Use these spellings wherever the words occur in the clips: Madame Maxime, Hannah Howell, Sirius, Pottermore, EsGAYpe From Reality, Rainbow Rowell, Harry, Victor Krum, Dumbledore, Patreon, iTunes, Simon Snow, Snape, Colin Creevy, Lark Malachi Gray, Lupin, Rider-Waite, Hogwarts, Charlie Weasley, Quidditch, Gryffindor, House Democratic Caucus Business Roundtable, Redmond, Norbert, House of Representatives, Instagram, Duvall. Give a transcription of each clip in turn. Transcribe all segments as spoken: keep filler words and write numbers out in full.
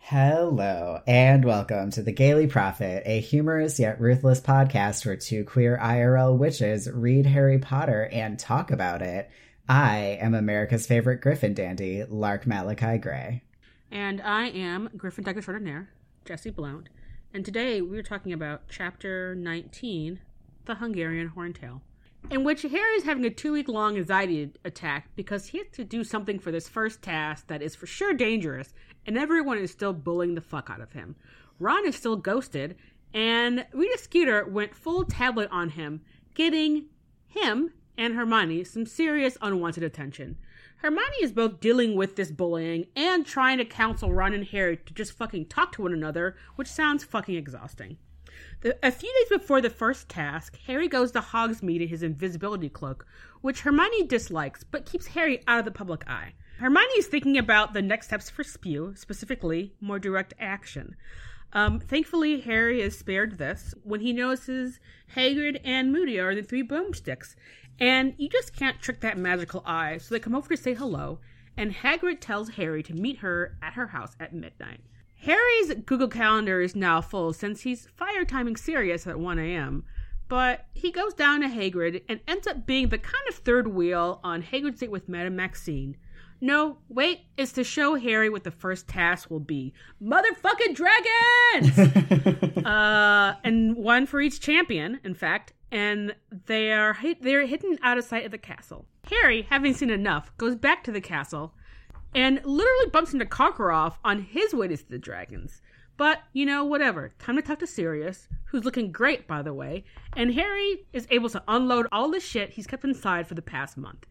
Hello, and welcome to The Gayly Prophet, a humorous yet ruthless podcast where two queer I R L witches read Harry Potter and talk about it. I am America's favorite Griffin dandy, Lark Malachi Gray. And I am Griffin Dugger Fordanaire, Jesse Blount. And today we are talking about Chapter nineteen, The Hungarian Horntail, in which Harry is having a two-week-long anxiety attack because he has to do something for this first task that is for sure dangerous, and everyone is still bullying the fuck out of him. Ron is still ghosted, and Rita Skeeter went full tablet on him, getting him and Hermione some serious unwanted attention. Hermione is both dealing with this bullying and trying to counsel Ron and Harry to just fucking talk to one another, which sounds fucking exhausting. The, a few days before the first task, Harry goes to Hogsmeade in his invisibility cloak, which Hermione dislikes, but keeps Harry out of the public eye. Hermione is thinking about the next steps for Spew, specifically more direct action. Um, thankfully, Harry is spared this when he notices Hagrid and Moody are the three boomsticks, and you just can't trick that magical eye, so they come over to say hello, and Hagrid tells Harry to meet her at her house at midnight. Harry's Google Calendar is now full since he's fire timing Sirius at one a.m., but he goes down to Hagrid and ends up being the kind of third wheel on Hagrid's date with Madame Maxine. No, wait, it's to show Harry what the first task will be. Motherfucking dragons! uh, and one for each champion, in fact, and they are they're hidden out of sight of the castle. Harry, having seen enough, goes back to the castle and literally bumps into Karkaroff on his way to the dragons. But, you know, whatever. Time to talk to Sirius, who's looking great, by the way, and Harry is able to unload all the shit he's kept inside for the past month.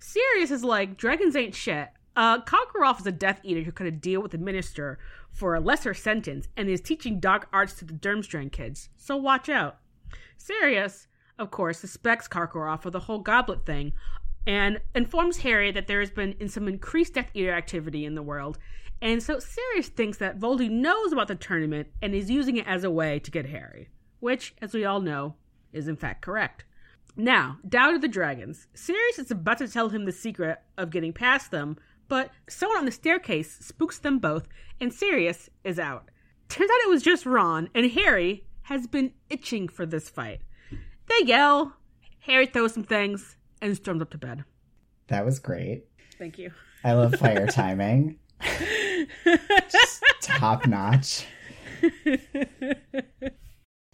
Sirius is like, dragons ain't shit. Uh, Karkaroff is a Death Eater who cut a deal with the Minister for a lesser sentence and is teaching dark arts to the Durmstrang kids, so watch out. Sirius, of course, suspects Karkaroff of the whole goblet thing, and informs Harry that there has been some increased Death Eater activity in the world, and so Sirius thinks that Voldy knows about the tournament and is using it as a way to get Harry, which, as we all know, is in fact correct. Now, down to the dragons. Sirius is about to tell him the secret of getting past them, but someone on the staircase spooks them both, and Sirius is out. Turns out it was just Ron, and Harry has been itching for this fight. They yell, Harry throws some things, and storms up to bed. That was great. Thank you. I love fire timing. Just top notch.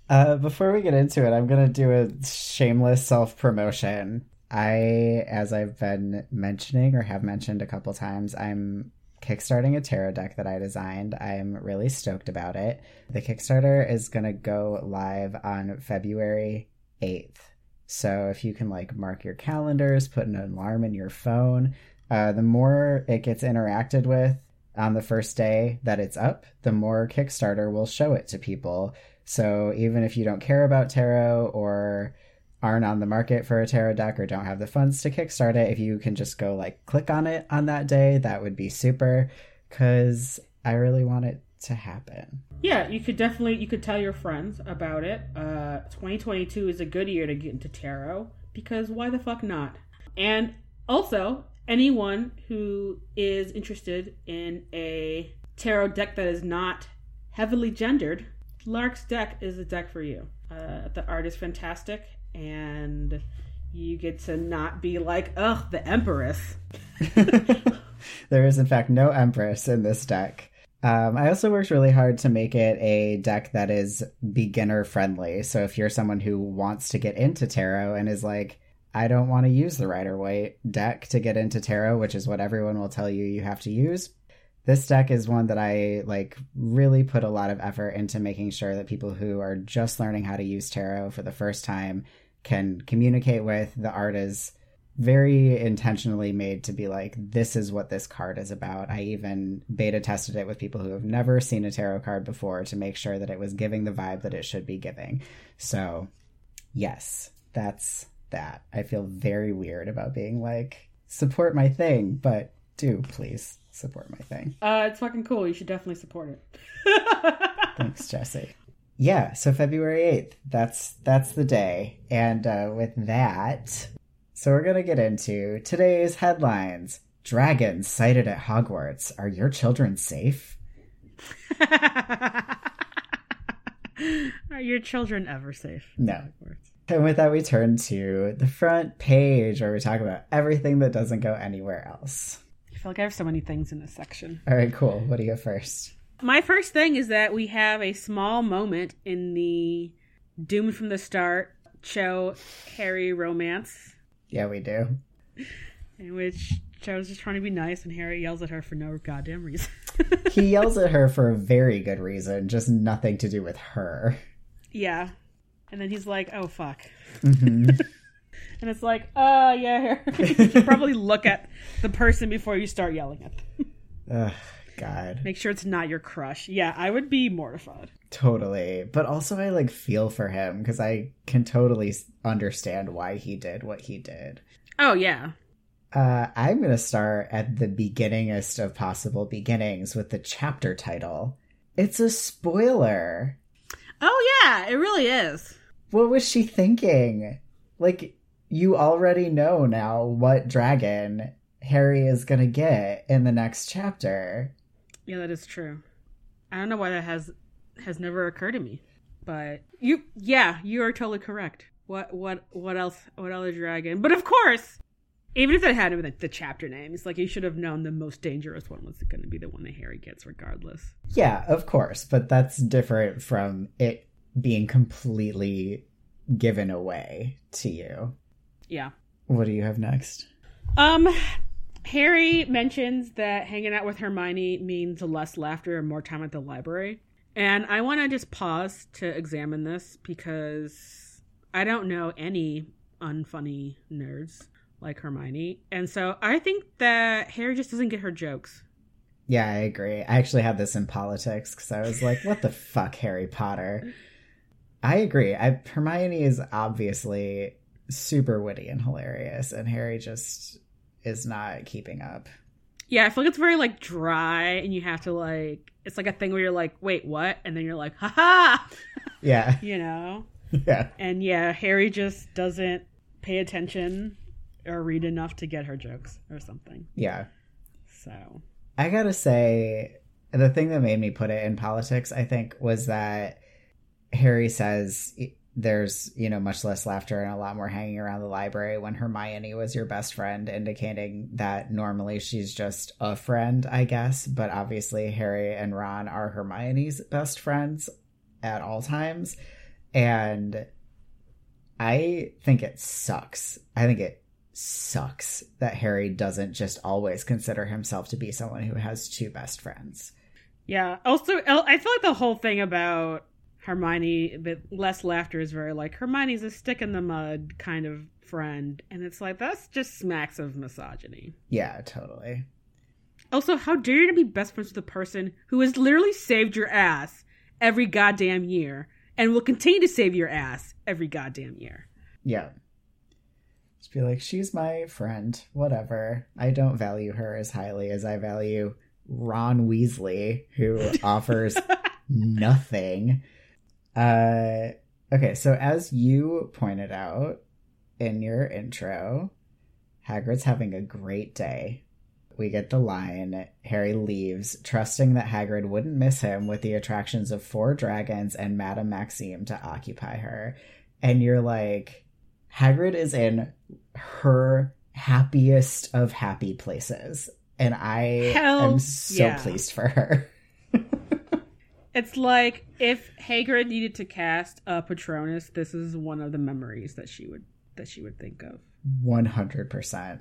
Uh, before we get into it, I'm going to do a shameless self-promotion. I, as I've been mentioning or have mentioned a couple times, I'm kickstarting a tarot deck that I designed. I'm really stoked about it. The Kickstarter is going to go live on February eighth. So if you can, like, mark your calendars, put an alarm in your phone, uh, the more it gets interacted with on the first day that it's up, the more Kickstarter will show it to people. So even if you don't care about tarot or aren't on the market for a tarot deck or don't have the funds to kickstart it, if you can just go, like, click on it on that day, that would be super, because I really want it to happen. Yeah, you could definitely you could tell your friends about it. Uh, twenty twenty-two is a good year to get into tarot because why the fuck not? And also, anyone who is interested in a tarot deck that is not heavily gendered, Lark's deck is the deck for you. Uh, the art is fantastic, and you get to not be like, ugh, the Empress. There is, in fact, no Empress in this deck. Um, I also worked really hard to make it a deck that is beginner friendly. So if you're someone who wants to get into tarot and is like, I don't want to use the Rider-Waite deck to get into tarot, which is what everyone will tell you you have to use. This deck is one that I like really put a lot of effort into making sure that people who are just learning how to use tarot for the first time can communicate with. The art is very intentionally made to be like, this is what this card is about. I even beta tested it with people who have never seen a tarot card before to make sure that it was giving the vibe that it should be giving. So yes, that's that. I feel very weird about being like, support my thing, but do please support my thing. Uh, it's fucking cool. You should definitely support it. Thanks, Jesse. Yeah, so February eighth, that's that's the day. And uh, with that... So we're going to get into today's headlines. Dragons sighted at Hogwarts. Are your children safe? Are your children ever safe? No. And with that, we turn to the front page where we talk about everything that doesn't go anywhere else. I feel like I have so many things in this section. All right, cool. What do you have first? My first thing is that we have a small moment in the Doomed from the Start Cho Harry romance. Yeah, we do. In which Jo's just trying to be nice and Harry yells at her for no goddamn reason. He yells at her for a very good reason, just nothing to do with her. Yeah. And then he's like, oh, fuck. Mm-hmm. And it's like, oh, yeah, Harry. You should probably look at the person before you start yelling at them. Ugh, God. Make sure it's not your crush. Yeah, I would be mortified. Totally. But also I like feel for him because I can totally understand why he did what he did. Oh, yeah. Uh, I'm going to start at the beginningest of possible beginnings with the chapter title. It's a spoiler. Oh, yeah, it really is. What was she thinking? Like, you already know now what dragon Harry is going to get in the next chapter. Yeah, that is true. I don't know why that has... has never occurred to me, but you yeah you are totally correct. What what what else what other dragon? But of course, even if that had been the chapter name, it's like you should have known the most dangerous one was going to be the one that Harry gets regardless. Yeah, of course, but that's different from it being completely given away to you. Yeah. What do you have next? um Harry mentions that hanging out with Hermione means less laughter and more time at the library. And I want to just pause to examine this because I don't know any unfunny nerds like Hermione. And so I think that Harry just doesn't get her jokes. Yeah, I agree. I actually had this in politics because I was like, what the fuck, Harry Potter? I agree. I, Hermione is obviously super witty and hilarious, and Harry just is not keeping up. Yeah, I feel like it's very, like, dry, and you have to, like, it's like a thing where you're like, wait, what? And then you're like, haha! Yeah. You know? Yeah. And yeah, Harry just doesn't pay attention or read enough to get her jokes or something. Yeah. So. I gotta say, the thing that made me put it in politics, I think, was that Harry says there's, you know, much less laughter and a lot more hanging around the library when Hermione was your best friend, indicating that normally she's just a friend, I guess. But obviously Harry and Ron are Hermione's best friends at all times. And I think it sucks. I think it sucks that Harry doesn't just always consider himself to be someone who has two best friends. Yeah. Also, I feel like the whole thing about Hermione, but less laughter is very like Hermione's a stick in the mud kind of friend, and it's like that's just smacks of misogyny. Yeah, totally. Also, how dare you to be best friends with a person who has literally saved your ass every goddamn year and will continue to save your ass every goddamn year. Yeah. Just be like, she's my friend, whatever. I don't value her as highly as I value Ron Weasley, who offers nothing. Uh, okay, so as you pointed out in your intro, Hagrid's having a great day. We get the line, Harry leaves, trusting that Hagrid wouldn't miss him with the attractions of four dragons and Madame Maxime to occupy her. And you're like, Hagrid is in her happiest of happy places. And I Hell am so yeah. pleased for her. It's like if Hagrid needed to cast a Patronus, this is one of the memories that she would that she would think of. one hundred percent.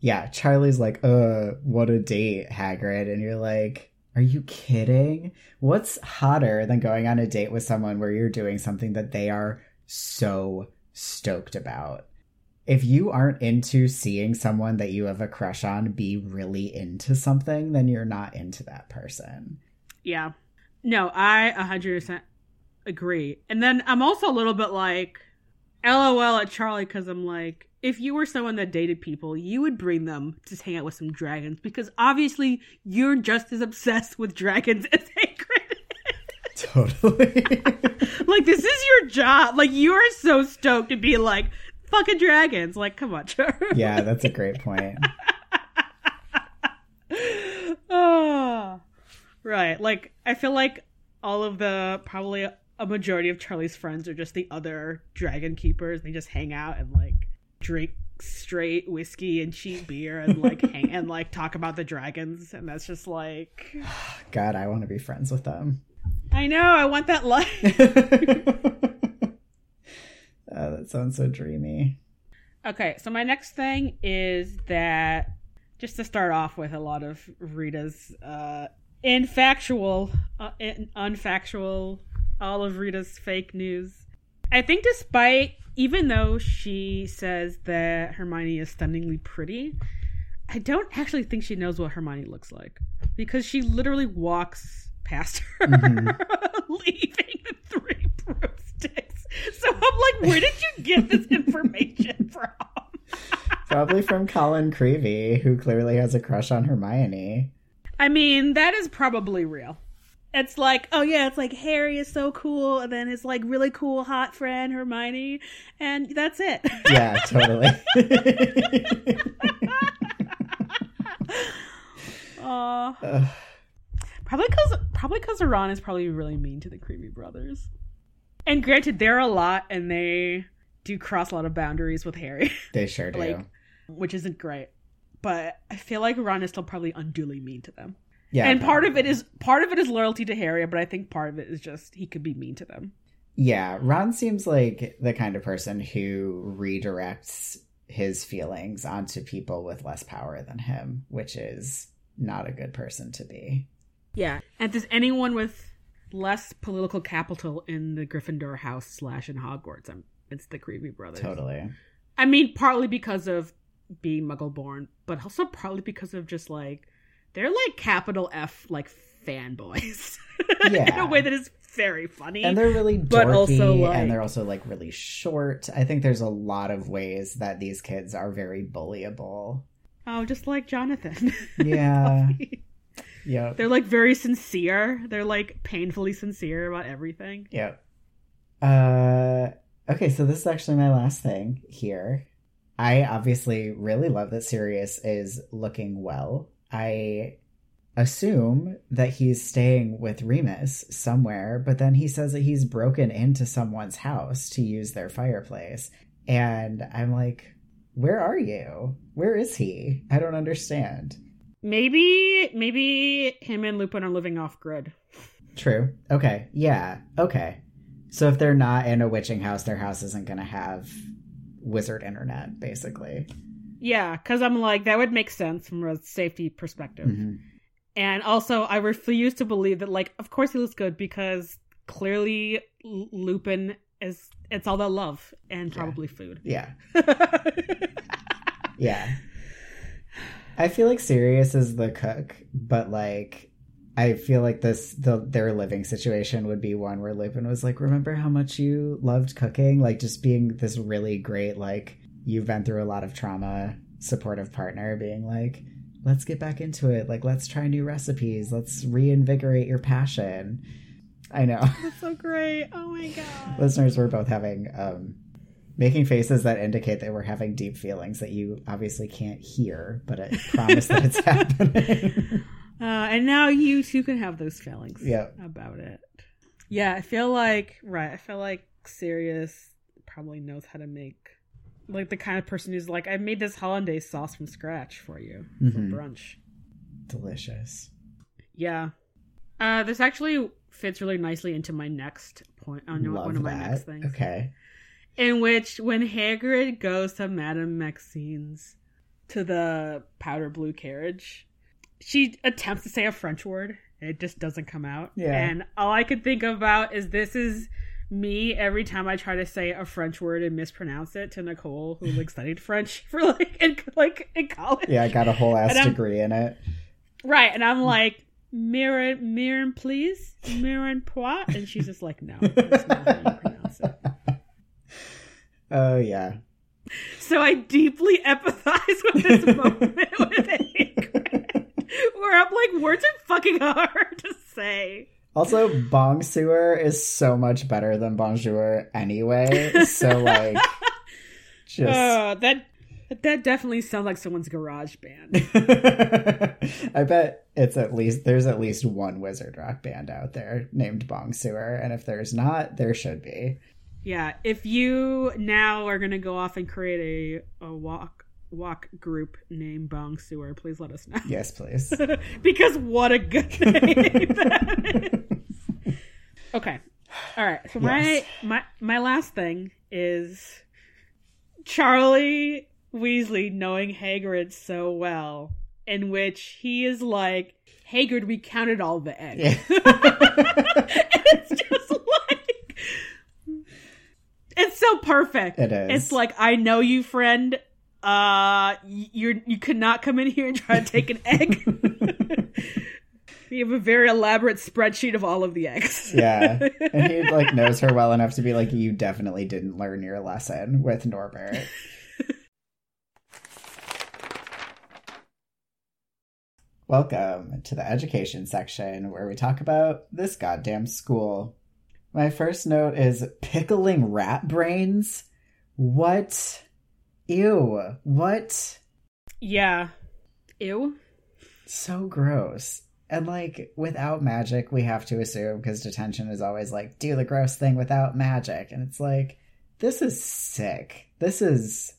Yeah, Charlie's like, uh, what a date, Hagrid. And you're like, are you kidding? What's hotter than going on a date with someone where you're doing something that they are so stoked about? if you aren't into seeing someone that you have a crush on be really into something, then you're not into that person. Yeah. No, I one hundred percent agree. And then I'm also a little bit like, LOL at Charlie, because I'm like, if you were someone that dated people, you would bring them to hang out with some dragons, because obviously you're just as obsessed with dragons as Hagrid. Totally. Like, this is your job. Like, you are so stoked to be like, fucking dragons. Like, come on, Charlie. Yeah, that's a great point. Oh, right. Like, I feel like all of the, probably a majority of Charlie's friends are just the other dragon keepers. They just hang out and, like, drink straight whiskey and cheap beer and like hang and like talk about the dragons, and that's just like, God, I want to be friends with them. I know, I want that life. Oh, that sounds so dreamy. Okay, so my next thing is that, just to start off with, a lot of Rita's uh infactual uh, in- unfactual all of Rita's fake news. I think despite, even though she says that Hermione is stunningly pretty, I don't actually think she knows what Hermione looks like, because she literally walks past her, mm-hmm. leaving the three broomsticks. So I'm like, where did you get this information from? Probably from Colin Creevy, who clearly has a crush on Hermione. I mean, that is probably real. It's like, oh yeah, it's like Harry is so cool, and then his like really cool hot friend Hermione, and that's it. Yeah, totally. Aww. Ugh. Probably because probably because Ron is probably really mean to the Creevy brothers. And granted, they're a lot, and they do cross a lot of boundaries with Harry. They sure do, like, which isn't great. But I feel like Ron is still probably unduly mean to them. Yeah, and part of it is part of it is loyalty to Harry, but I think part of it is just he could be mean to them. Yeah, Ron seems like the kind of person who redirects his feelings onto people with less power than him, which is not a good person to be. Yeah, and does anyone with less political capital in the Gryffindor house slash in Hogwarts? I'm, it's the Creevy brothers. Totally. I mean, partly because of being Muggle-born, but also partly because of just like, they're like capital F, like fanboys. Yeah. In a way that is very funny. And they're really dorky, but also like, and they're also like really short. I think there's a lot of ways that these kids are very bullyable. Oh, just like Jonathan. Yeah. Yeah. They're like very sincere. They're like painfully sincere about everything. Yep. Uh, okay, so this is actually my last thing here. I obviously really love that Sirius is looking well. I assume that he's staying with Remus somewhere, but then he says that he's broken into someone's house to use their fireplace. And I'm like, where are you? Where is he? I don't understand. Maybe, maybe him and Lupin are living off grid. True. Okay. Yeah. Okay. So if they're not in a witching house, their house isn't going to have wizard internet, basically. Yeah, because I'm like, that would make sense from a safety perspective. Mm-hmm. And also, I refuse to believe that, like, of course he looks good, because clearly L- Lupin is, it's all about love and probably yeah. food. Yeah. Yeah. I feel like Sirius is the cook, but, like, I feel like this the their living situation would be one where Lupin was like, remember how much you loved cooking? Like, just being this really great, like, you've been through a lot of trauma, supportive partner being like, let's get back into it. Like, let's try new recipes. Let's reinvigorate your passion. I know. That's so great. Oh, my God. Listeners, we're both having, um, making faces that indicate that we're having deep feelings that you obviously can't hear, but I promise that it's happening. Uh, and now you too can have those feelings yep. about it. Yeah, I feel like, right, I feel like Sirius probably knows how to make, like, the kind of person who's like, I made this hollandaise sauce from scratch for you mm-hmm. for brunch. Delicious. Yeah. Uh, this actually fits really nicely into my next point. Oh, no, Love one of that. my next things. Okay. In which, when Hagrid goes to Madame Maxine's to the powder blue carriage, she attempts to say a French word, and it just doesn't come out. Yeah. And all I could think about is, this is me every time I try to say a French word and mispronounce it to Nicole, who like studied French for like in, like in college. Yeah, I got a whole ass degree in it. Right, and I'm like, Miran, Miran, please, Miran, pois, and she's just like, no, that's not how you pronounce it. Oh yeah. So I deeply empathize with this moment with Hagrid, where I'm like, words are fucking hard to say. Also, bonsoir is so much better than bonjour anyway. So like, just oh, that that definitely sounds like someone's garage band. I bet it's at least there's at least one wizard rock band out there named bonsoir, and if there's not, there should be. Yeah, if you now are going to go off and create a, a walk walk group named Bong Sewer, please let us know. Yes, please. Because what a good name that is. Okay. All right. So my, yes. my, my last thing is Charlie Weasley knowing Hagrid so well, in which he is like, Hagrid, we counted all the eggs. Yeah. And it's just like... It's so perfect. It is. It's like, I know you, friend. Uh, you you could not come in here and try to take an egg. You have a very elaborate spreadsheet of all of the eggs. Yeah. And he like knows her well enough to be like, you definitely didn't learn your lesson with Norbert. Welcome to the education section where we talk about this goddamn school. My first note is pickling rat brains. What? Ew. What? Yeah. Ew. So gross. And like, without magic, we have to assume, because detention is always like, do the gross thing without magic. And it's like, this is sick. This is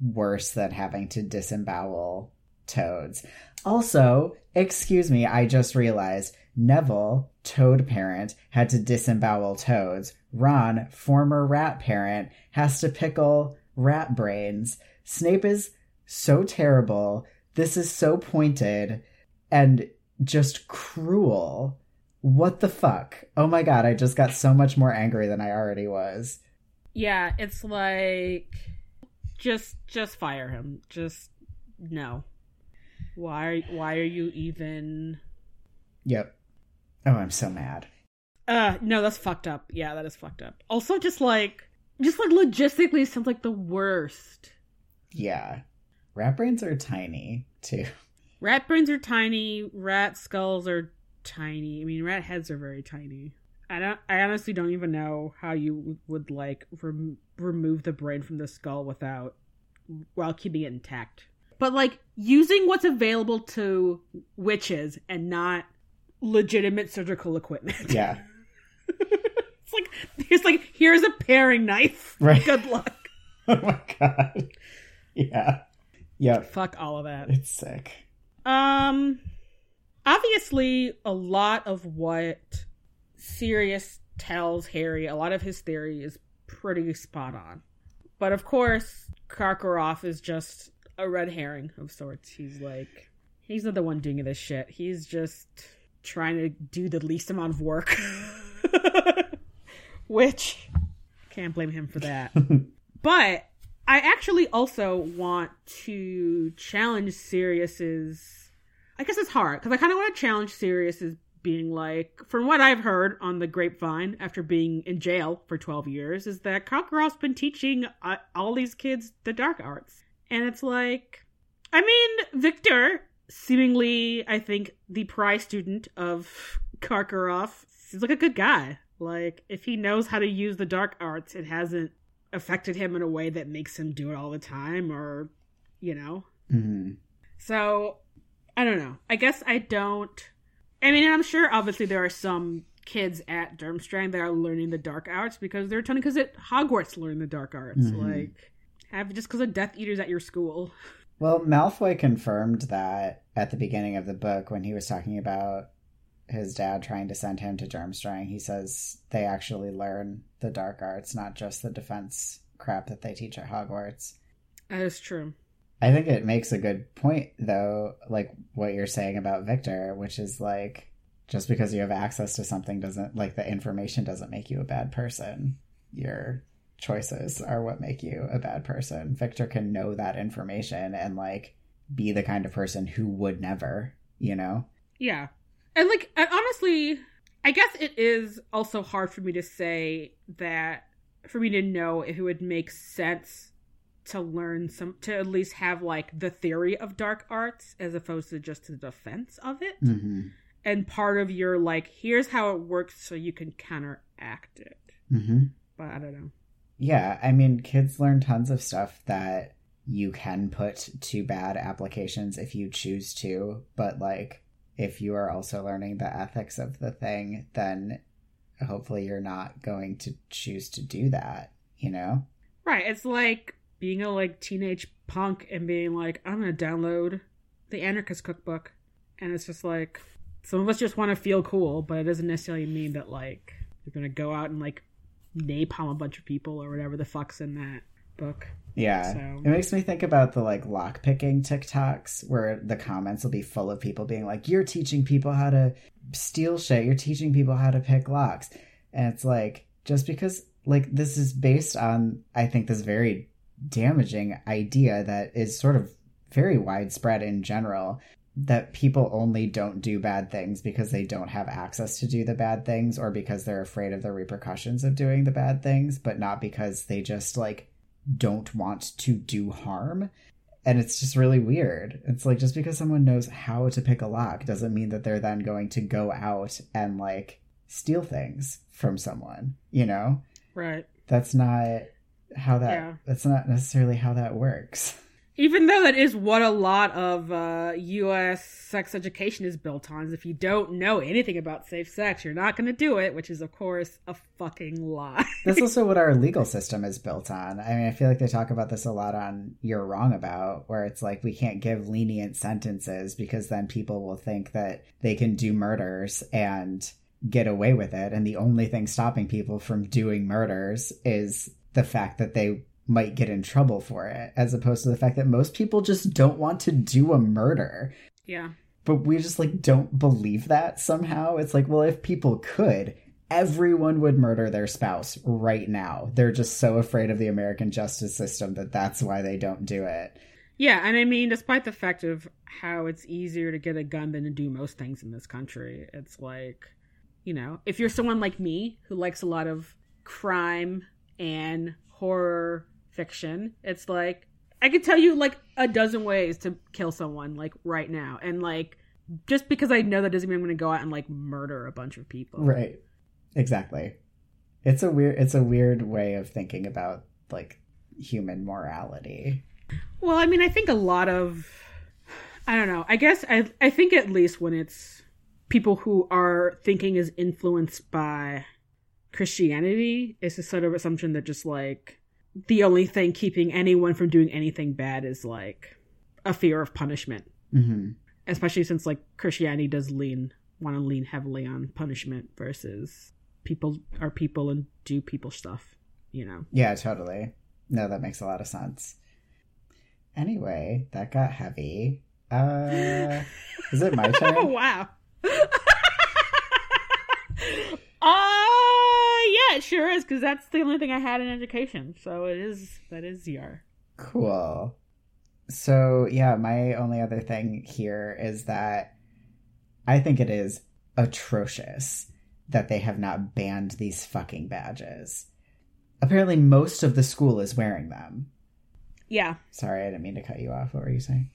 worse than having to disembowel toads. Also, excuse me, I just realized Neville, toad parent, had to disembowel toads. Ron, former rat parent, has to pickle rat brains. Snape is so terrible. This is so pointed and just cruel. What the fuck? Oh my god, I just got so much more angry than I already was. Yeah, it's like, just just fire him. Just, no. Why, why are you even... Yep. Oh, I'm so mad. Uh, no, that's fucked up. Yeah, that is fucked up. Also, just like, just like logistically sounds like the worst. Yeah. Rat brains are tiny, too. Rat brains are tiny. Rat skulls are tiny. I mean, rat heads are very tiny. I don't, I honestly don't even know how you would like rem- remove the brain from the skull without, while keeping it intact. But like, using what's available to witches and not legitimate surgical equipment. Yeah. It's like, it's like, here's a paring knife. Right. Good luck. Oh my god. Yeah. Yeah. Fuck all of that. It's sick. Um, obviously, a lot of what Sirius tells Harry, a lot of his theory is pretty spot on. But of course, Karkaroff is just a red herring of sorts. He's like, he's not the one doing this shit. He's just trying to do the least amount of work. Which, can't blame him for that. But I actually also want to challenge Sirius's, I guess it's hard, because I kind of want to challenge Sirius's being like, from what I've heard on the grapevine after being in jail for twelve years, is that Karkaroff's been teaching uh, all these kids the dark arts. And it's like, I mean, Victor, seemingly, I think, the prize student of Karkaroff, seems like a good guy. Like, if he knows how to use the dark arts, it hasn't affected him in a way that makes him do it all the time or, you know. Mm-hmm. So, I don't know. I guess I don't... I mean, I'm sure, obviously, there are some kids at Durmstrang that are learning the dark arts because they're telling because at Hogwarts learn the dark arts. Mm-hmm. Like... Have just because of Death Eaters at your school. Well, Malfoy confirmed that at the beginning of the book when he was talking about his dad trying to send him to Durmstrang. He says they actually learn the dark arts, not just the defense crap that they teach at Hogwarts. That is true. I think it makes a good point, though, like what you're saying about Victor, which is like, just because you have access to something doesn't, like, the information doesn't make you a bad person. Your choices are what make you a bad person. Victor can know that information and, like, be the kind of person who would never, you know? Yeah. And, like, I honestly, I guess it is also hard for me to say that, for me to know if it would make sense to learn some, to at least have, like, the theory of dark arts as opposed to just the defense of it. Mm-hmm. And part of your, like, here's how it works so you can counteract it. Mm-hmm. But I don't know. Yeah, I mean, kids learn tons of stuff that you can put to bad applications if you choose to, but, like, if you are also learning the ethics of the thing, then hopefully you're not going to choose to do that, you know? Right. It's like being a, like, teenage punk and being like, I'm going to download the Anarchist Cookbook. And it's just like, some of us just want to feel cool, but it doesn't necessarily mean that, like, you're going to go out and, like, napalm a bunch of people or whatever the fuck's in that book. Yeah. So it makes me think about the, like, lockpicking TikToks where the comments will be full of people being like, you're teaching people how to steal shit. You're teaching people how to pick locks. And it's like, just because, like, this is based on, I think, this very damaging idea that is sort of very widespread in general, that people only don't do bad things because they don't have access to do the bad things or because they're afraid of the repercussions of doing the bad things, but not because they just, like, don't want to do harm. And it's just really weird. It's like, just because someone knows how to pick a lock doesn't mean that they're then going to go out and, like, steal things from someone, you know? Right. That's not how that, yeah. That's not necessarily how that works. Even though that is what a lot of uh, U S sex education is built on, is if you don't know anything about safe sex, you're not going to do it, which is, of course, a fucking lie. That's also what our legal system is built on. I mean, I feel like they talk about this a lot on You're Wrong About, where it's like, we can't give lenient sentences because then people will think that they can do murders and get away with it. And the only thing stopping people from doing murders is the fact that they might get in trouble for it, as opposed to the fact that most people just don't want to do a murder. Yeah. But we just, like, don't believe that somehow. It's like, well, if people could, everyone would murder their spouse right now. They're just so afraid of the American justice system that that's why they don't do it. Yeah, and I mean, despite the fact of how it's easier to get a gun than to do most things in this country, it's like, you know, if you're someone like me who likes a lot of crime and horror fiction, it's like, I could tell you, like, a dozen ways to kill someone, like, right now. And, like, just because I know that doesn't mean I'm going to go out and, like, murder a bunch of people. Right. Exactly. It's a weird, it's a weird way of thinking about, like, human morality. Well, I mean, I think a lot of, I don't know, I guess I, I think at least when it's people who are thinking is influenced by Christianity, it's a sort of assumption that just, like, the only thing keeping anyone from doing anything bad is, like, a fear of punishment. Mm-hmm. Especially since, like, Christianity does lean, want to lean heavily on punishment versus people are people and do people stuff, you know? Yeah, totally. No, that makes a lot of sense. Anyway, that got heavy. Uh, is it my turn? Oh, wow. Uh, yeah, it sure is, because that's the only thing I had in education. So it is, that is your. Cool. So, yeah, my only other thing here is that I think it is atrocious that they have not banned these fucking badges. Apparently most of the school is wearing them. Yeah. Sorry, I didn't mean to cut you off. What were you saying?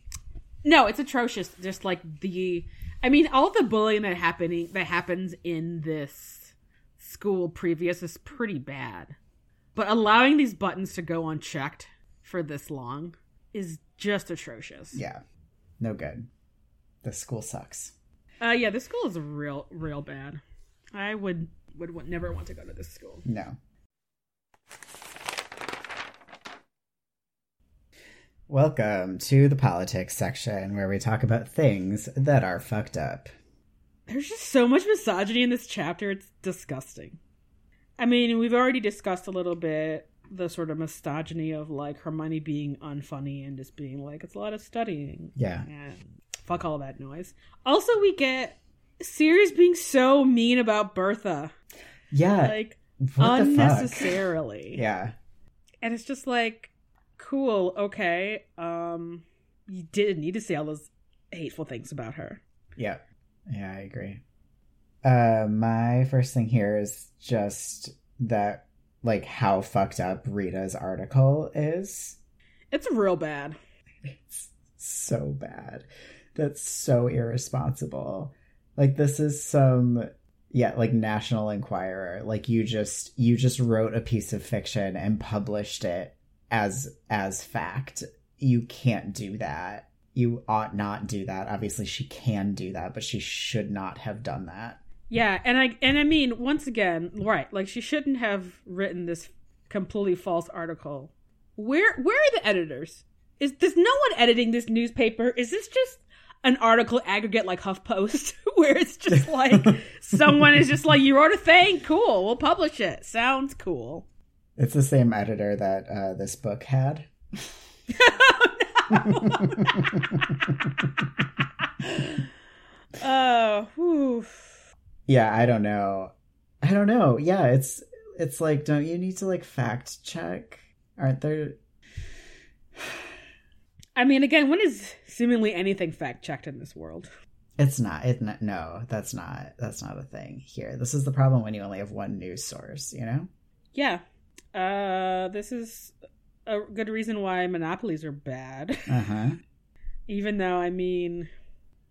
No, it's atrocious. Just like the, I mean, all the bullying that happening that happens in this school previous is pretty bad, but allowing these buttons to go unchecked for this long is just atrocious. Yeah, no good. The school sucks. Uh yeah, this school is real real bad. I would, would would never want to go to this school. No. Welcome to the politics section, where we talk about things that are fucked up. There's just so much misogyny in this chapter. It's disgusting. I mean, we've already discussed a little bit the sort of misogyny of, like, Hermione being unfunny and just being like, it's a lot of studying. Yeah. And fuck all that noise. Also, we get Sirius being so mean about Bertha. Yeah. Like, what unnecessarily. The fuck? Yeah. And it's just like, cool, okay. Um, you didn't need to say all those hateful things about her. Yeah. Yeah, I agree. Uh, my first thing here is just that, like, how fucked up Rita's article is. It's real bad. It's so bad. That's so irresponsible. Like, this is some, yeah, like, National Enquirer. Like, you just you just wrote a piece of fiction and published it as as fact. You can't do that. You ought not do that. Obviously, she can do that, but she should not have done that. Yeah, and I and I mean, once again, right? Like, she shouldn't have written this completely false article. Where where are the editors? Is there's no one editing this newspaper? Is this just an article aggregate like HuffPost where it's just like someone is just like, you wrote a thing, cool, we'll publish it, sounds cool. It's the same editor that uh this book had. Oh no. uh, yeah I don't know I don't know yeah it's it's like, don't you need to like fact check? Aren't there I mean, again, when is seemingly anything fact-checked in this world? It's not. It no, that's not. That's not a thing here. This is the problem when you only have one news source, you know? Yeah. Uh, this is a good reason why monopolies are bad. Uh-huh. Even though, I mean,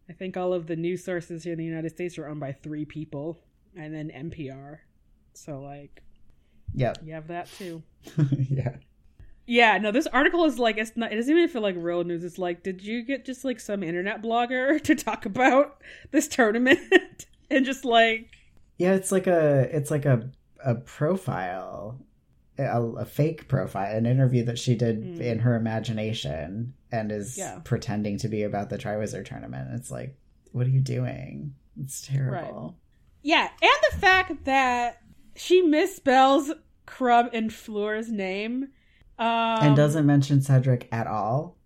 I think all of the news sources here in the United States are owned by three people, and then N P R. So, like, yep. You have that, too. Yeah. Yeah, no, this article is like, it's not, it doesn't even feel like real news. It's like, did you get just like some internet blogger to talk about this tournament? And just like, yeah, it's like a, it's like a, a profile, a, a fake profile, an interview that she did mm. in her imagination and is yeah. pretending to be about the Triwizard Tournament. It's like, what are you doing? It's terrible. Right. Yeah. And the fact that she misspells Crumb and Fleur's name. Um, and doesn't mention Cedric at all.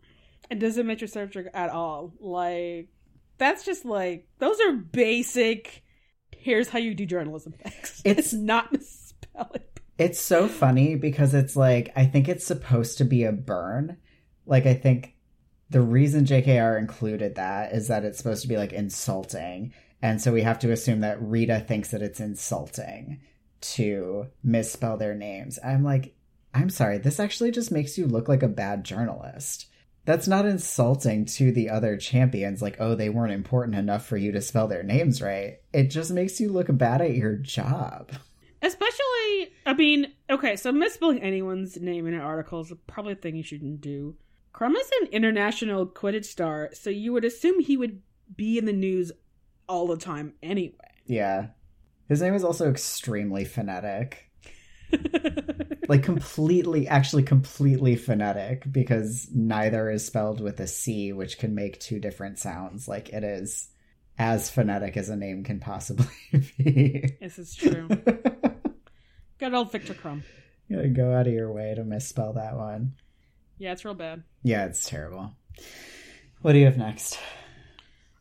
And doesn't mention Cedric at all. Like, that's just like, those are basic, here's how you do journalism things. It's, it's not misspelling. It's so funny because it's like, I think it's supposed to be a burn. Like, I think the reason J K R included that is that it's supposed to be like insulting. And so we have to assume that Rita thinks that it's insulting to misspell their names. I'm like, I'm sorry, this actually just makes you look like a bad journalist. That's not insulting to the other champions, like, oh, they weren't important enough for you to spell their names right. It just makes you look bad at your job. Especially, I mean, okay, so misspelling anyone's name in an article is probably a thing you shouldn't do. Crumb is an international Quidditch star, so you would assume he would be in the news all the time anyway. Yeah. His name is also extremely phonetic. Like completely, actually completely phonetic, because neither is spelled with a C, which can make two different sounds. Like, it is as phonetic as a name can possibly be. This is true. Good old Victor Crumb. You gotta go out of your way to misspell that one. Yeah, it's real bad. Yeah, it's terrible. What do you have next?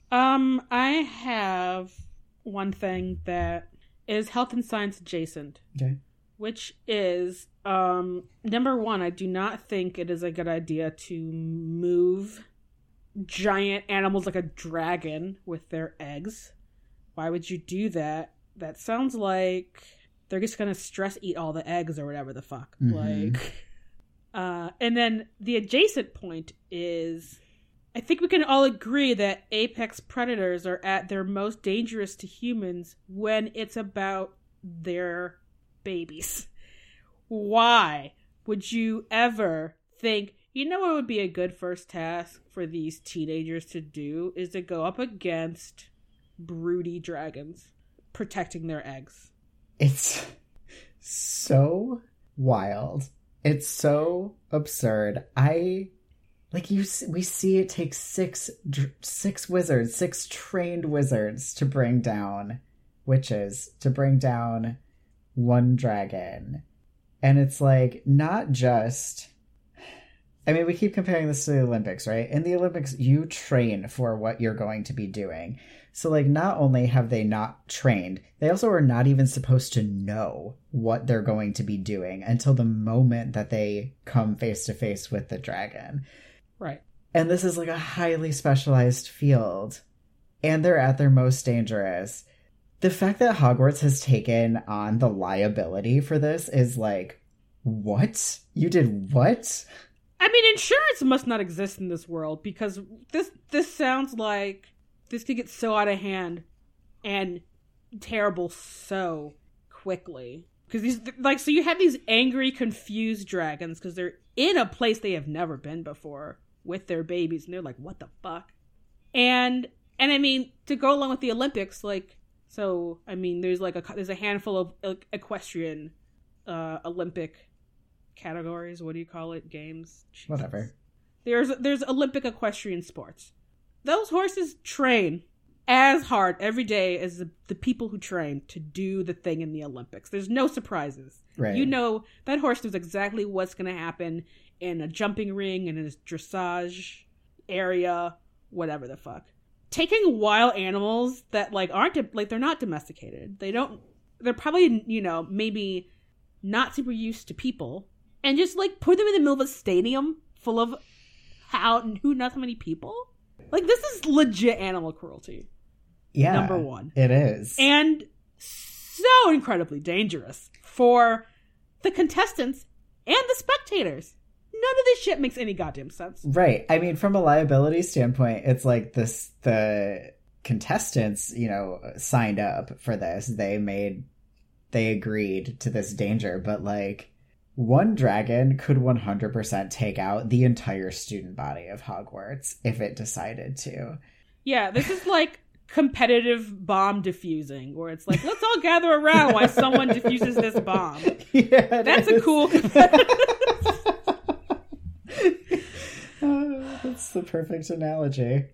Um, I have one thing that is health and science adjacent. Okay. Which is, um, number one, I do not think it is a good idea to move giant animals like a dragon with their eggs. Why would you do that? That sounds like they're just going to stress eat all the eggs or whatever the fuck. Mm-hmm. Like, uh, and then the adjacent point is, I think we can all agree that apex predators are at their most dangerous to humans when it's about their babies. Why would you ever think, you know what would be a good first task for these teenagers to do is to go up against broody dragons protecting their eggs? It's so wild. It's so absurd. I like you we see it takes six six wizards, six trained wizards to bring down witches, to bring down one dragon. And it's like, not just, I mean, we keep comparing this to the Olympics, right? In the Olympics, you train for what you're going to be doing. So, like, not only have they not trained, they also are not even supposed to know what they're going to be doing until the moment that they come face to face with the dragon. Right. And this is, like, a highly specialized field. And they're at their most dangerous. The fact that Hogwarts has taken on the liability for this is, like, what? You did what? I mean, insurance must not exist in this world, because this this sounds like... this could get so out of hand and terrible so quickly. Because these, like, so you have these angry, confused dragons because they're in a place they have never been before with their babies. And they're like, what the fuck? And, and I mean, to go along with the Olympics, like, so, I mean, there's like a, there's a handful of like, equestrian, uh, Olympic categories. What do you call it? Games? Jesus. Whatever. There's, there's Olympic equestrian sports. Those horses train as hard every day as the, the people who train to do the thing in the Olympics. There's no surprises. Right. You know, that horse knows exactly what's going to happen in a jumping ring and in a dressage area, whatever the fuck. Taking wild animals that, like, aren't, like, they're not domesticated. They don't, they're probably, you know, maybe not super used to people. And just, like, put them in the middle of a stadium full of how and who knows how many people. Like, this is legit animal cruelty. Yeah. Number one. It is. And so incredibly dangerous for the contestants and the spectators. None of this shit makes any goddamn sense. Right. I mean, from a liability standpoint, it's like this, the contestants, you know, signed up for this. They made, they agreed to this danger, but like... one dragon could one hundred percent take out the entire student body of Hogwarts if it decided to. Yeah, this is like competitive bomb diffusing, where it's like, let's all gather around while someone diffuses this bomb. Yeah, that's is. a cool... oh, that's the perfect analogy.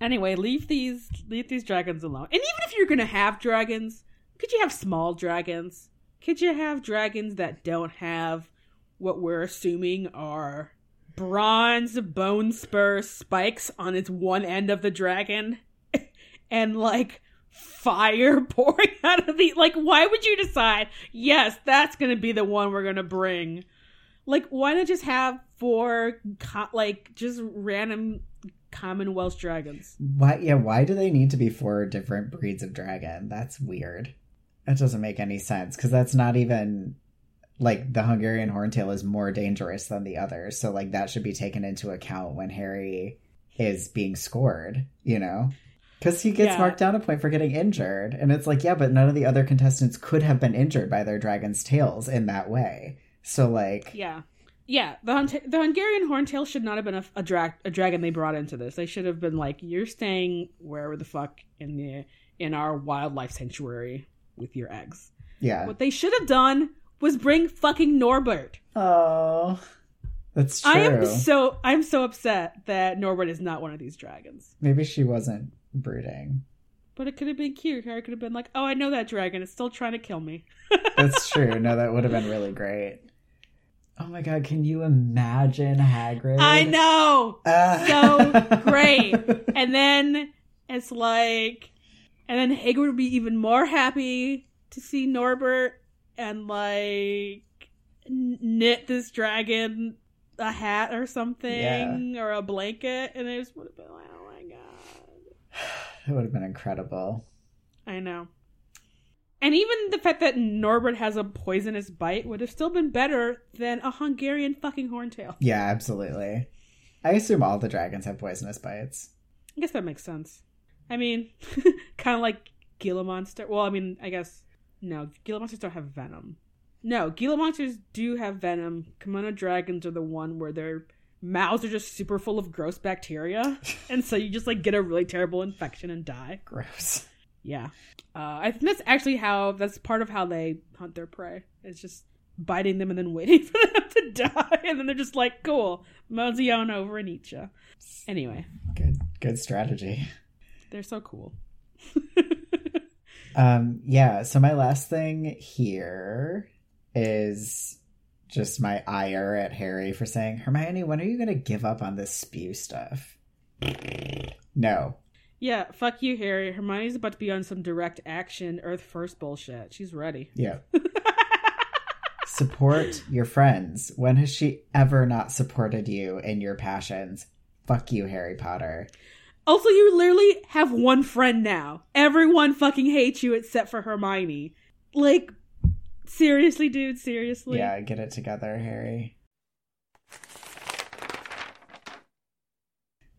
Anyway, leave these leave these dragons alone. And even if you're going to have dragons, could you have small dragons? Could you have dragons that don't have what we're assuming are bronze bone spur spikes on its one end of the dragon and like fire pouring out of the, like, why would you decide, yes, that's going to be the one we're going to bring? Like, why not just have four co- like just random Commonwealth dragons? Why? Yeah. Why do they need to be four different breeds of dragon? That's weird. That doesn't make any sense, because that's not even, like, the Hungarian Horntail is more dangerous than the others, so, like, that should be taken into account when Harry is being scored, you know? Because he gets yeah. marked down a point for getting injured, and it's like, yeah, but none of the other contestants could have been injured by their dragon's tails in that way. So, like... yeah. Yeah, the Hun- the Hungarian Horntail should not have been a, a, dra- a dragon they brought into this. They should have been like, you're staying wherever the fuck in the in our wildlife sanctuary... with your eggs. Yeah. What they should have done was bring fucking Norbert. Oh, that's true. I am so I'm so upset that Norbert is not one of these dragons. Maybe she wasn't brooding. But it could have been cute. Harry could have been like, oh, I know that dragon. It's still trying to kill me. That's true. No, that would have been really great. Oh my God, can you imagine Hagrid? I know. Uh. So great. And then it's like... and then Hagrid would be even more happy to see Norbert and, like, knit this dragon a hat or something, yeah. or a blanket. And I just would have been like, oh, my God. It would have been incredible. I know. And even the fact that Norbert has a poisonous bite would have still been better than a Hungarian fucking horntail. Yeah, absolutely. I assume all the dragons have poisonous bites. I guess that makes sense. I mean, kind of like Gila Monster. Well, I mean, I guess, no, Gila Monsters don't have venom. No, Gila Monsters do have venom. Kimono Dragons are the one where their mouths are just super full of gross bacteria. And so you just, like, get a really terrible infection and die. Gross. Yeah. Uh, I think that's actually how, that's part of how they hunt their prey. It's just biting them and then waiting for them to die. And then they're just like, cool, mosey on over and eat ya. Anyway. Good, good strategy. They're so cool. um, yeah, so my last thing here is just my ire at Harry for saying, Hermione, when are you going to give up on this spew stuff? No. Yeah, fuck you, Harry. Hermione's about to be on some direct action, Earth First bullshit. She's ready. Yeah. Support your friends. When has she ever not supported you in your passions? Fuck you, Harry Potter. Also, you literally have one friend now. Everyone fucking hates you except for Hermione. Like, seriously, dude, seriously? Yeah, get it together, Harry.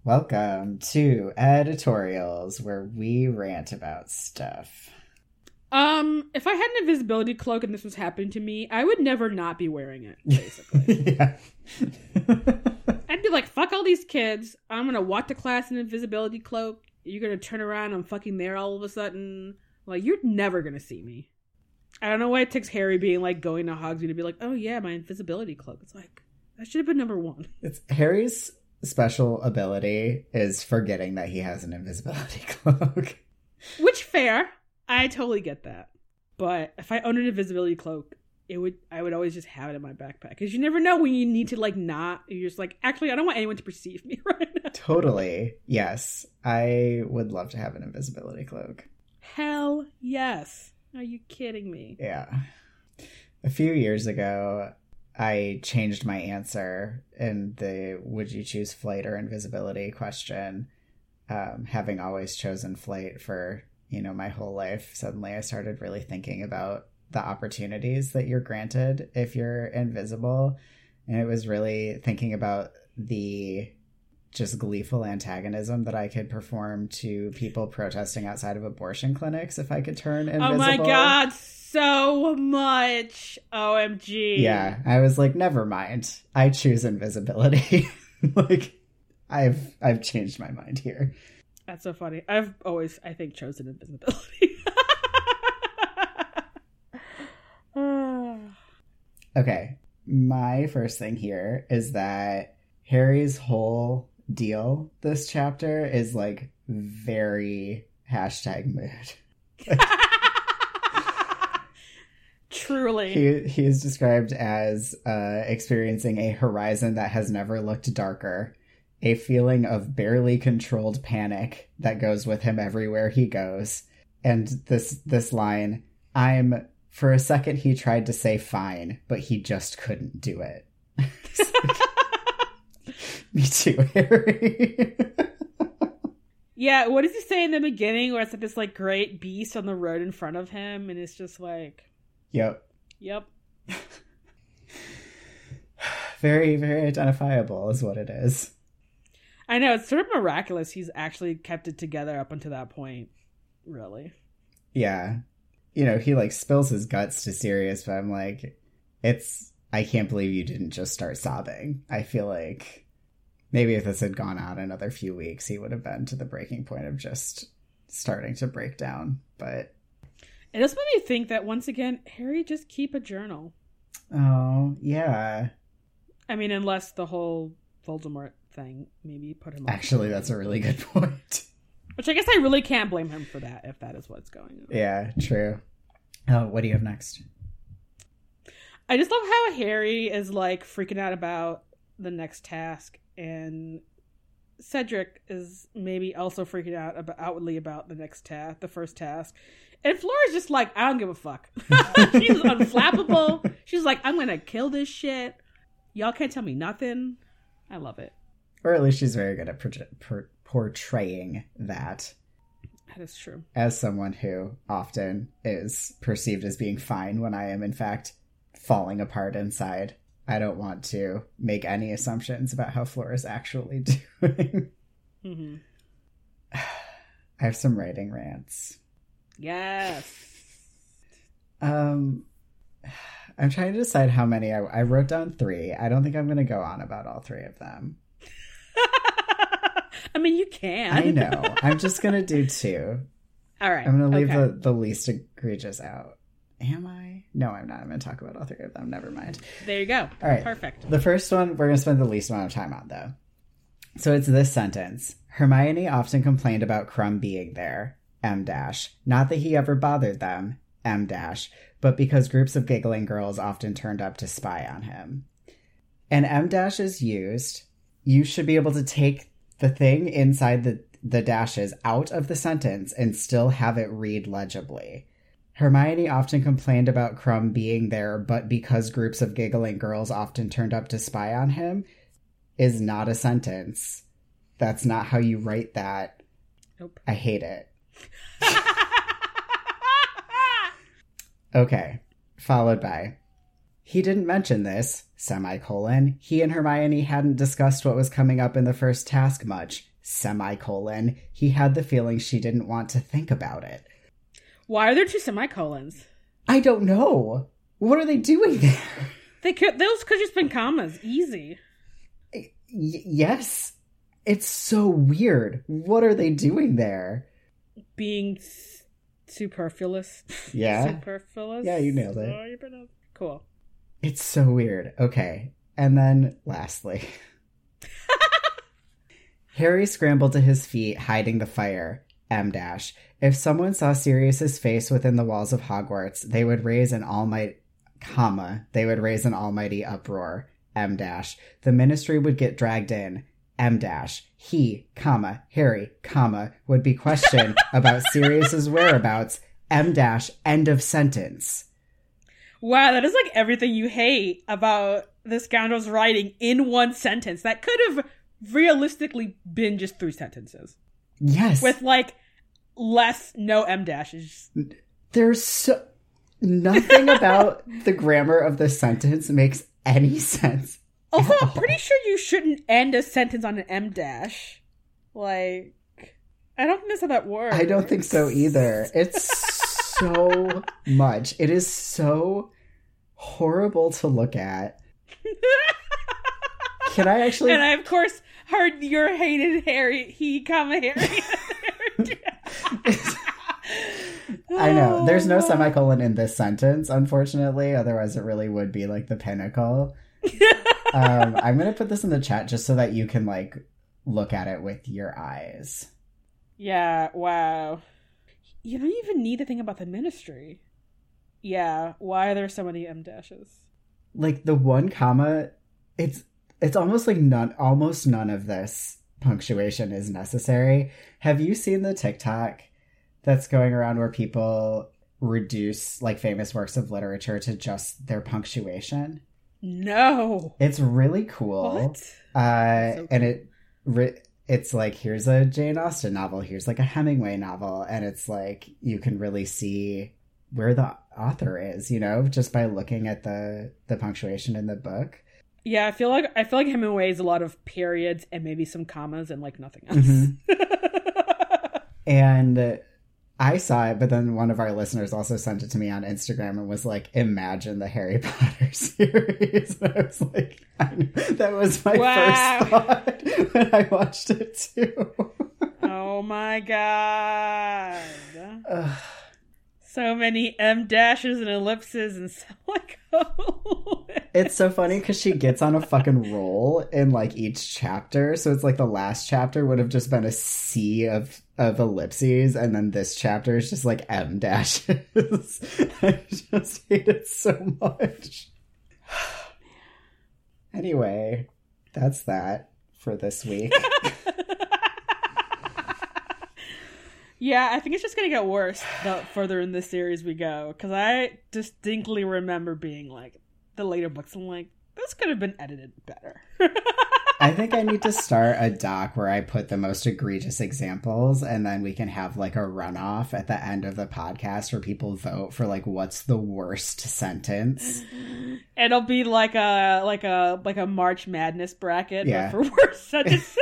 Welcome to Editorials, where we rant about stuff. Um, if I had an invisibility cloak and this was happening to me, I would never not be wearing it, basically. Yeah. I'd be like, fuck all these kids. I'm going to walk to class in an invisibility cloak. You're going to turn around. I'm fucking there all of a sudden. Like, you're never going to see me. I don't know why it takes Harry being like going to Hogsmeade to be like, oh yeah, my invisibility cloak. It's like, that should have been number one. It's Harry's special ability is forgetting that he has an invisibility cloak. Which, fair. I totally get that. But if I owned an invisibility cloak, it would I would always just have it in my backpack. Because you never know when you need to, like, not. You're just like, actually, I don't want anyone to perceive me right now. Totally. Yes. I would love to have an invisibility cloak. Hell yes. Are you kidding me? Yeah. A few years ago, I changed my answer in the would you choose flight or invisibility question, um, having always chosen flight for, you know, my whole life. Suddenly I started really thinking about the opportunities that you're granted if you're invisible. And it was really thinking about the just gleeful antagonism that I could perform to people protesting outside of abortion clinics if I could turn invisible. Oh my God, so much. O M G. Yeah, I was like, never mind. I choose invisibility. Like, I've I've changed my mind here. That's so funny. I've always, I think, chosen invisibility. Okay. My first thing here is that Harry's whole deal this chapter is, like, very hashtag mood. Like, truly. He, he is described as uh, experiencing a horizon that has never looked darker. A feeling of barely controlled panic that goes with him everywhere he goes. And this this line, I'm, for a second he tried to say fine, but he just couldn't do it. Me too, Harry. Yeah, what does he say in the beginning where it's like this like great beast on the road in front of him and it's just like... Yep. Yep. Very, very identifiable is what it is. I know, it's sort of miraculous he's actually kept it together up until that point, really. Yeah. You know, he, like, spills his guts to Sirius, but I'm like, it's, I can't believe you didn't just start sobbing. I feel like maybe if this had gone on another few weeks, he would have been to the breaking point of just starting to break down, but... It just made me think that, once again, Harry, just keep a journal. Oh, yeah. I mean, unless the whole Voldemort... thing, maybe put him on. Actually, that's a really good point. Which I guess I really can't blame him for that if that is what's going on. Yeah, true. Oh, what do you have next? I just love how Harry is like freaking out about the next task, and Cedric is maybe also freaking out about outwardly about the next task, the first task. And Flora's just like, I don't give a fuck. She's unflappable. She's like, I'm gonna kill this shit. Y'all can't tell me nothing. I love it. Or at least she's very good at per- per- portraying that. That is true. As someone who often is perceived as being fine when I am, in fact, falling apart inside. I don't want to make any assumptions about how Flora's actually doing. Mm-hmm. I have some writing rants. Yes. Um... I'm trying to decide how many. I, I wrote down three. I don't think I'm going to go on about all three of them. I mean, you can. I know. I'm just going to do two. All right. I'm going to leave okay. the, the least egregious out. Am I? No, I'm not. I'm going to talk about all three of them. Never mind. There you go. All right. Perfect. The first one we're going to spend the least amount of time on, though. So it's this sentence. Hermione often complained about Crumb being there. M dash. Not that he ever bothered them. M dash. But because groups of giggling girls often turned up to spy on him. And M dash is used. You should be able to take the thing inside the the dashes out of the sentence and still have it read legibly. Hermione often complained about Crumb being there, but because groups of giggling girls often turned up to spy on him is not a sentence. That's not how you write that. Nope. I hate it. Okay. Followed by, he didn't mention this, semicolon. He and Hermione hadn't discussed what was coming up in the first task much, semicolon. He had the feeling she didn't want to think about it. Why are there two semicolons? I don't know. What are they doing there? They could, those could just been commas. Easy. Y- yes. It's so weird. What are they doing there? Being s- superfluous. Yeah. Superfluous. Yeah, you nailed it. Oh, you pronounced it. Cool. It's so weird. Okay. And then lastly, Harry scrambled to his feet, hiding the fire. M dash. If someone saw Sirius's face within the walls of Hogwarts, they would raise an almighty, comma, they would raise an almighty uproar. M dash. The Ministry would get dragged in. M dash. He, comma, Harry, comma, would be questioned about Sirius's whereabouts. M dash. End of sentence. Wow, that is like everything you hate about the scoundrel's writing in one sentence. That could have realistically been just three sentences. Yes. With like less, no M dashes. There's so, nothing about the grammar of the sentence makes any sense. Also, I'm pretty sure you shouldn't end a sentence on an M dash. Like, I don't think that's how that works. I don't think so either. It's so much. It is so horrible to look at. Can I actually? And I, of course, heard your hated Harry. He, comma, Harry. I know. There's no semicolon in this sentence, unfortunately. Otherwise, it really would be like the pinnacle. um, I'm going to put this in the chat just so that you can, like, look at it with your eyes. Yeah. Wow. You don't even need to think about the Ministry. Yeah. Why are there so many M dashes? Like, the one comma, it's... It's almost like none, almost none of this punctuation is necessary. Have you seen the TikTok that's going around where people reduce like famous works of literature to just their punctuation? No. It's really cool. What? Uh, so cool. And it it's like, here's a Jane Austen novel. Here's like a Hemingway novel. And it's like, you can really see where the author is, you know, just by looking at the the punctuation in the book. Yeah, I feel like I feel like Hemingway is a lot of periods and maybe some commas and like nothing else. Mm-hmm. And I saw it, but then one of our listeners also sent it to me on Instagram and was like, "Imagine the Harry Potter series." And I was like, I "That was my wow. first thought when I watched it too." Oh my god! Ugh. So many M dashes and ellipses and so like. It's so funny because she gets on a fucking roll in like each chapter. So it's like the last chapter would have just been a sea of, of ellipses. And then this chapter is just like M dashes. I just hate it so much. Anyway, that's that for this week. Yeah, I think it's just going to get worse the further in this series we go. Because I distinctly remember being like, the later books, I'm like, this could have been edited better. I think I need to start a doc where I put the most egregious examples, and then we can have like a runoff at the end of the podcast where people vote for like what's the worst sentence. It'll be like a like a like a March Madness bracket, yeah. But for worst sentences.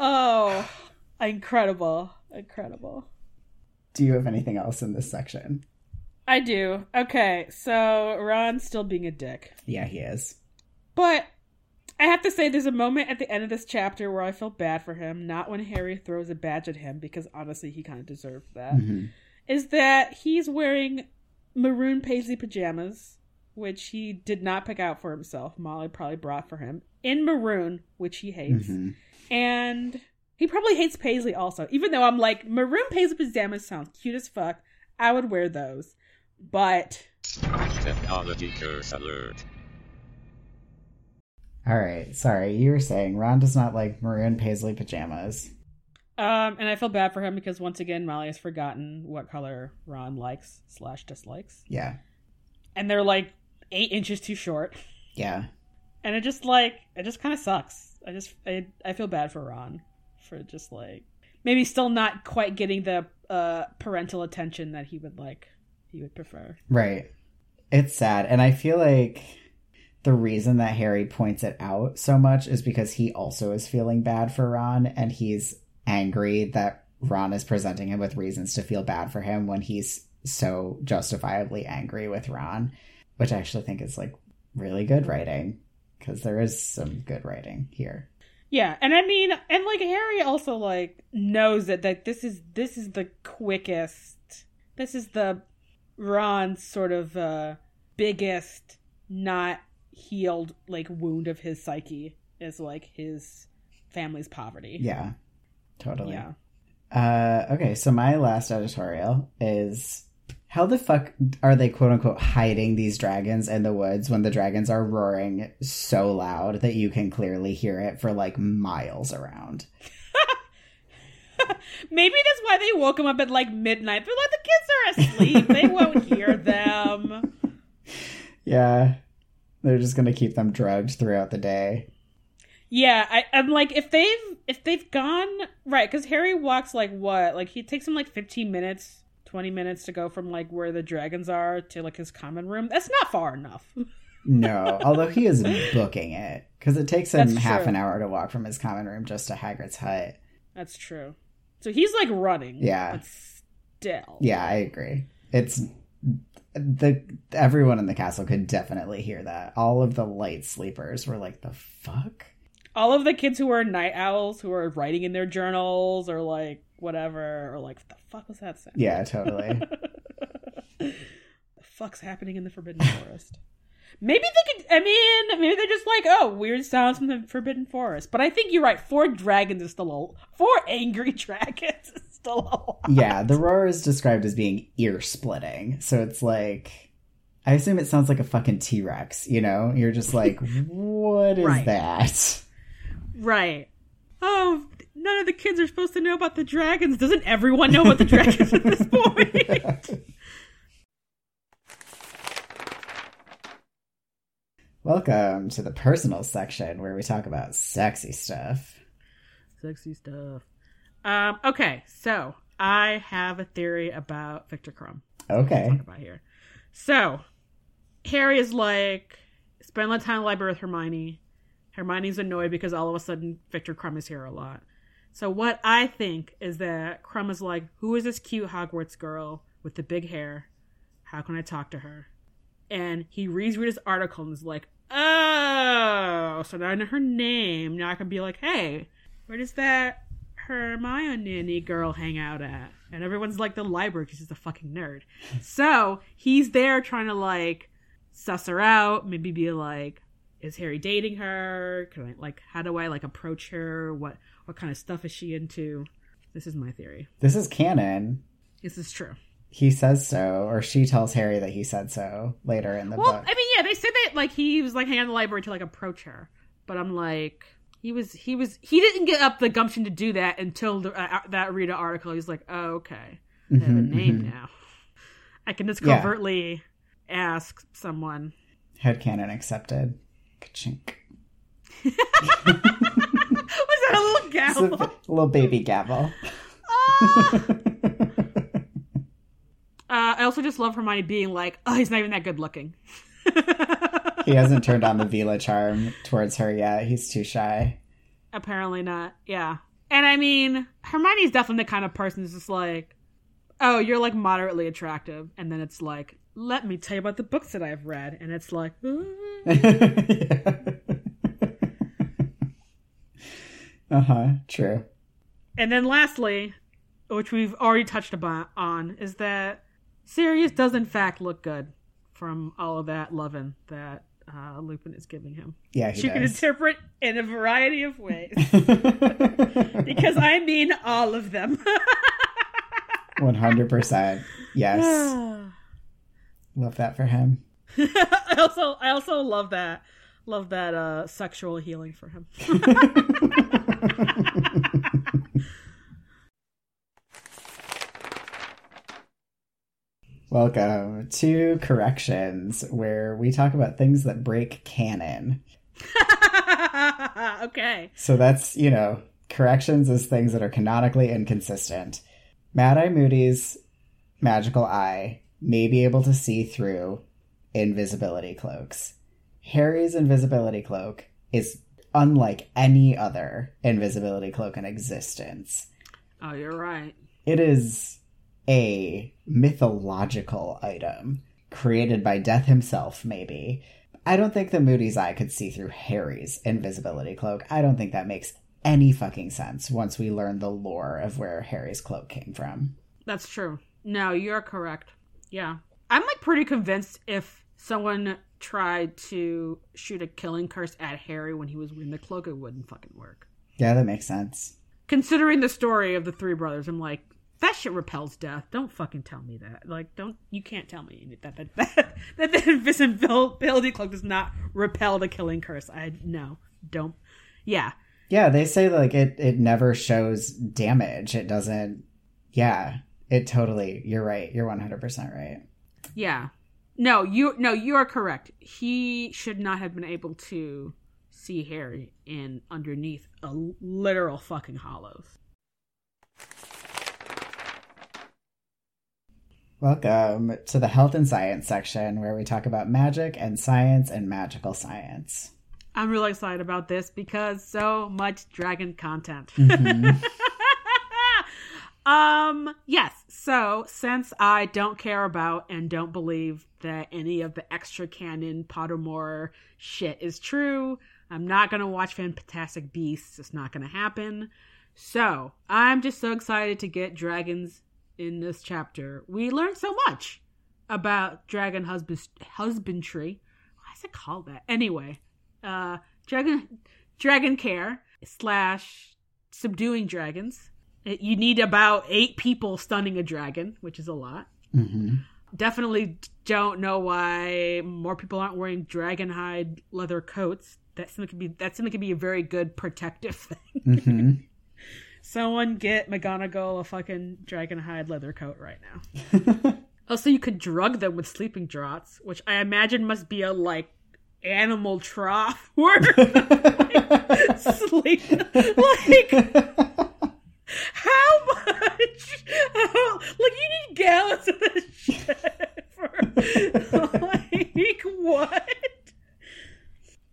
Oh, incredible, incredible. Do you have anything else in this section? I do. Okay, so Ron's still being a dick. Yeah, he is. But I have to say there's a moment at the end of this chapter where I feel bad for him, not when Harry throws a badge at him, because honestly, he kind of deserved that, mm-hmm. is that he's wearing maroon paisley pajamas, which he did not pick out for himself. Molly probably brought for him in maroon, which he hates. Mm-hmm. And... he probably hates paisley also, even though I'm like, maroon paisley pajamas sounds cute as fuck. I would wear those. But... technology curse alert. All right. Sorry. You were saying Ron does not like maroon paisley pajamas. Um, and I feel bad for him because once again, Molly has forgotten what color Ron likes slash dislikes. Yeah. And they're like eight inches too short. Yeah. And it just like, it just kind of sucks. I just, I, I feel bad for Ron for just like, maybe still not quite getting the uh, parental attention that he would like, he would prefer. Right. It's sad. And I feel like the reason that Harry points it out so much is because he also is feeling bad for Ron, and he's angry that Ron is presenting him with reasons to feel bad for him when he's so justifiably angry with Ron, which I actually think is like really good writing, because there is some good writing here. Yeah. And I mean, and like Harry also like knows that, that this is, this is the quickest, this is the Ron's sort of uh, biggest not healed like wound of his psyche is like his family's poverty. Yeah, totally. Yeah. Uh, okay, so my last editorial is, how the fuck are they quote unquote hiding these dragons in the woods when the dragons are roaring so loud that you can clearly hear it for like miles around? Maybe that's why they woke him up at like midnight. But like the kids are asleep, they won't hear them. Yeah, they're just gonna keep them drugged throughout the day. Yeah, I, I'm like if they've if they've gone right, because Harry walks like what, like he takes him like fifteen minutes, twenty minutes to go from like where the dragons are to like his common room. That's not far enough. No, although he is booking it because it takes him that's half true. An hour to walk from his common room just to Hagrid's hut. That's true. So he's like running. Yeah. But still. Yeah, I agree. It's the everyone in the castle could definitely hear that. All of the light sleepers were like, the fuck? All of the kids who are night owls who are writing in their journals or like whatever, or like, what the fuck was that sound? Yeah, totally. The fuck's happening in the Forbidden Forest? Maybe they could, I mean, maybe they're just like, oh, weird sounds from the Forbidden Forest. But I think you're right. Four dragons is still old. Four angry dragons is still old. Yeah, the roar is described as being ear-splitting. So it's like, I assume it sounds like a fucking T-Rex, you know? You're just like, what is right. that? Right. Oh, none of the kids are supposed to know about the dragons. Doesn't everyone know about the dragons at this point? Welcome to the personal section where we talk about sexy stuff. Sexy stuff. Um, okay, so I have a theory about Victor Krum. Okay. Talk about here. So Harry is like, spend a lot of time in the library with Hermione. Hermione's annoyed because all of a sudden Victor Krum is here a lot. So what I think is that Krum is like, who is this cute Hogwarts girl with the big hair? How can I talk to her? And he reads read his article and is like, oh, so now I know her name. Now I can be like, hey, where does that Hermione girl hang out at? And everyone's like, the library, because she's a fucking nerd. So he's there trying to like suss her out, maybe be like, is Harry dating her? Can I like, how do I like approach her? What what kind of stuff is she into? This is my theory. This is canon. This is true. He says so, or she tells Harry that he said so later in the well, book. Well, I mean, yeah, they said that like he was like hanging out in the library to like approach her, but I'm like, he was, he was, he didn't get up the gumption to do that until the, uh, that Rita article. He's like, oh, okay, I have mm-hmm, a name mm-hmm. now. I can just covertly yeah. ask someone. Headcanon accepted. Ka-chink. Was that a little gavel? A little baby gavel. Oh! Uh, I also just love Hermione being like, oh, he's not even that good looking. He hasn't turned on the Vila charm towards her yet. He's too shy. Apparently not. Yeah. And I mean, Hermione's definitely the kind of person who's just like, oh, you're like moderately attractive. And then it's like, let me tell you about the books that I've read. And it's like, uh-huh. True. And then lastly, which we've already touched about on, is that Sirius does, in fact, look good from all of that loving that uh, Lupin is giving him. Yeah, he she does. Can interpret in a variety of ways. Because I mean all of them. one hundred percent. Yes. Love that for him. I also I also love that. Love that uh, sexual healing for him. Welcome to Corrections, where we talk about things that break canon. Okay. So that's, you know, corrections is things that are canonically inconsistent. Mad-Eye Moody's magical eye may be able to see through invisibility cloaks. Harry's invisibility cloak is unlike any other invisibility cloak in existence. Oh, you're right. It is a mythological item created by Death himself, maybe. I don't think that Moody's eye could see through Harry's invisibility cloak. I don't think that makes any fucking sense once we learn the lore of where Harry's cloak came from. That's true. No, you're correct. Yeah. I'm like pretty convinced if someone tried to shoot a killing curse at Harry when he was wearing the cloak, it wouldn't fucking work. Yeah, that makes sense. Considering the story of the three brothers, I'm like, that shit repels death. Don't fucking tell me that. Like, don't, you can't tell me that that that, that the invisibility cloak does not repel the killing curse. I, no, don't. Yeah. Yeah, they say like it, it never shows damage. It doesn't. Yeah, it totally, you're right. You're one hundred percent right. Yeah. No, you no, you are correct. He should not have been able to see Harry in underneath a literal fucking hollows. Welcome to the health and science section, where we talk about magic and science and magical science. I'm really excited about this because so much dragon content. Mm-hmm. Um, yes. So since I don't care about and don't believe that any of the extra canon Pottermore shit is true, I'm not going to watch Fantastic Beasts. It's not going to happen. So I'm just so excited to get dragons in this chapter. We learned so much about dragon husband- husbandry. Why is it called that? Anyway, uh, dragon, dragon care slash subduing dragons. You need about eight people stunning a dragon, which is a lot. Mm-hmm. Definitely don't know why more people aren't wearing dragon hide leather coats. That something could be that something could be a very good protective thing. Mm-hmm. Someone get McGonagall a fucking dragon hide leather coat right now. Also, you could drug them with sleeping draughts, which I imagine must be a like animal trough where like, sleep like. How much? Oh, like, you need gallons of this shit for, like, what?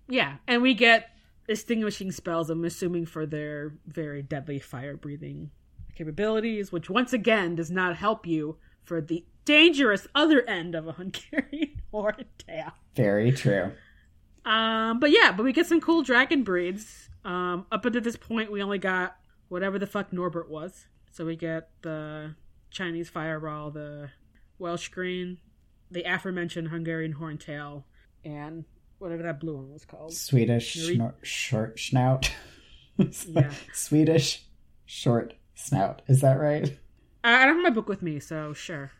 Yeah, and we get extinguishing spells, I'm assuming, for their very deadly fire-breathing capabilities, which, once again, does not help you for the dangerous other end of a Hungarian horned tail. Very true. Um, but, yeah, but we get some cool dragon breeds. Um, up until this point, we only got whatever the fuck Norbert was. So we get the Chinese fireball, the Welsh green, the aforementioned Hungarian horntail, and whatever that blue one was called. Swedish Nure- snor- short snout. Yeah. Swedish short snout. Is that right? I don't have my book with me, so sure.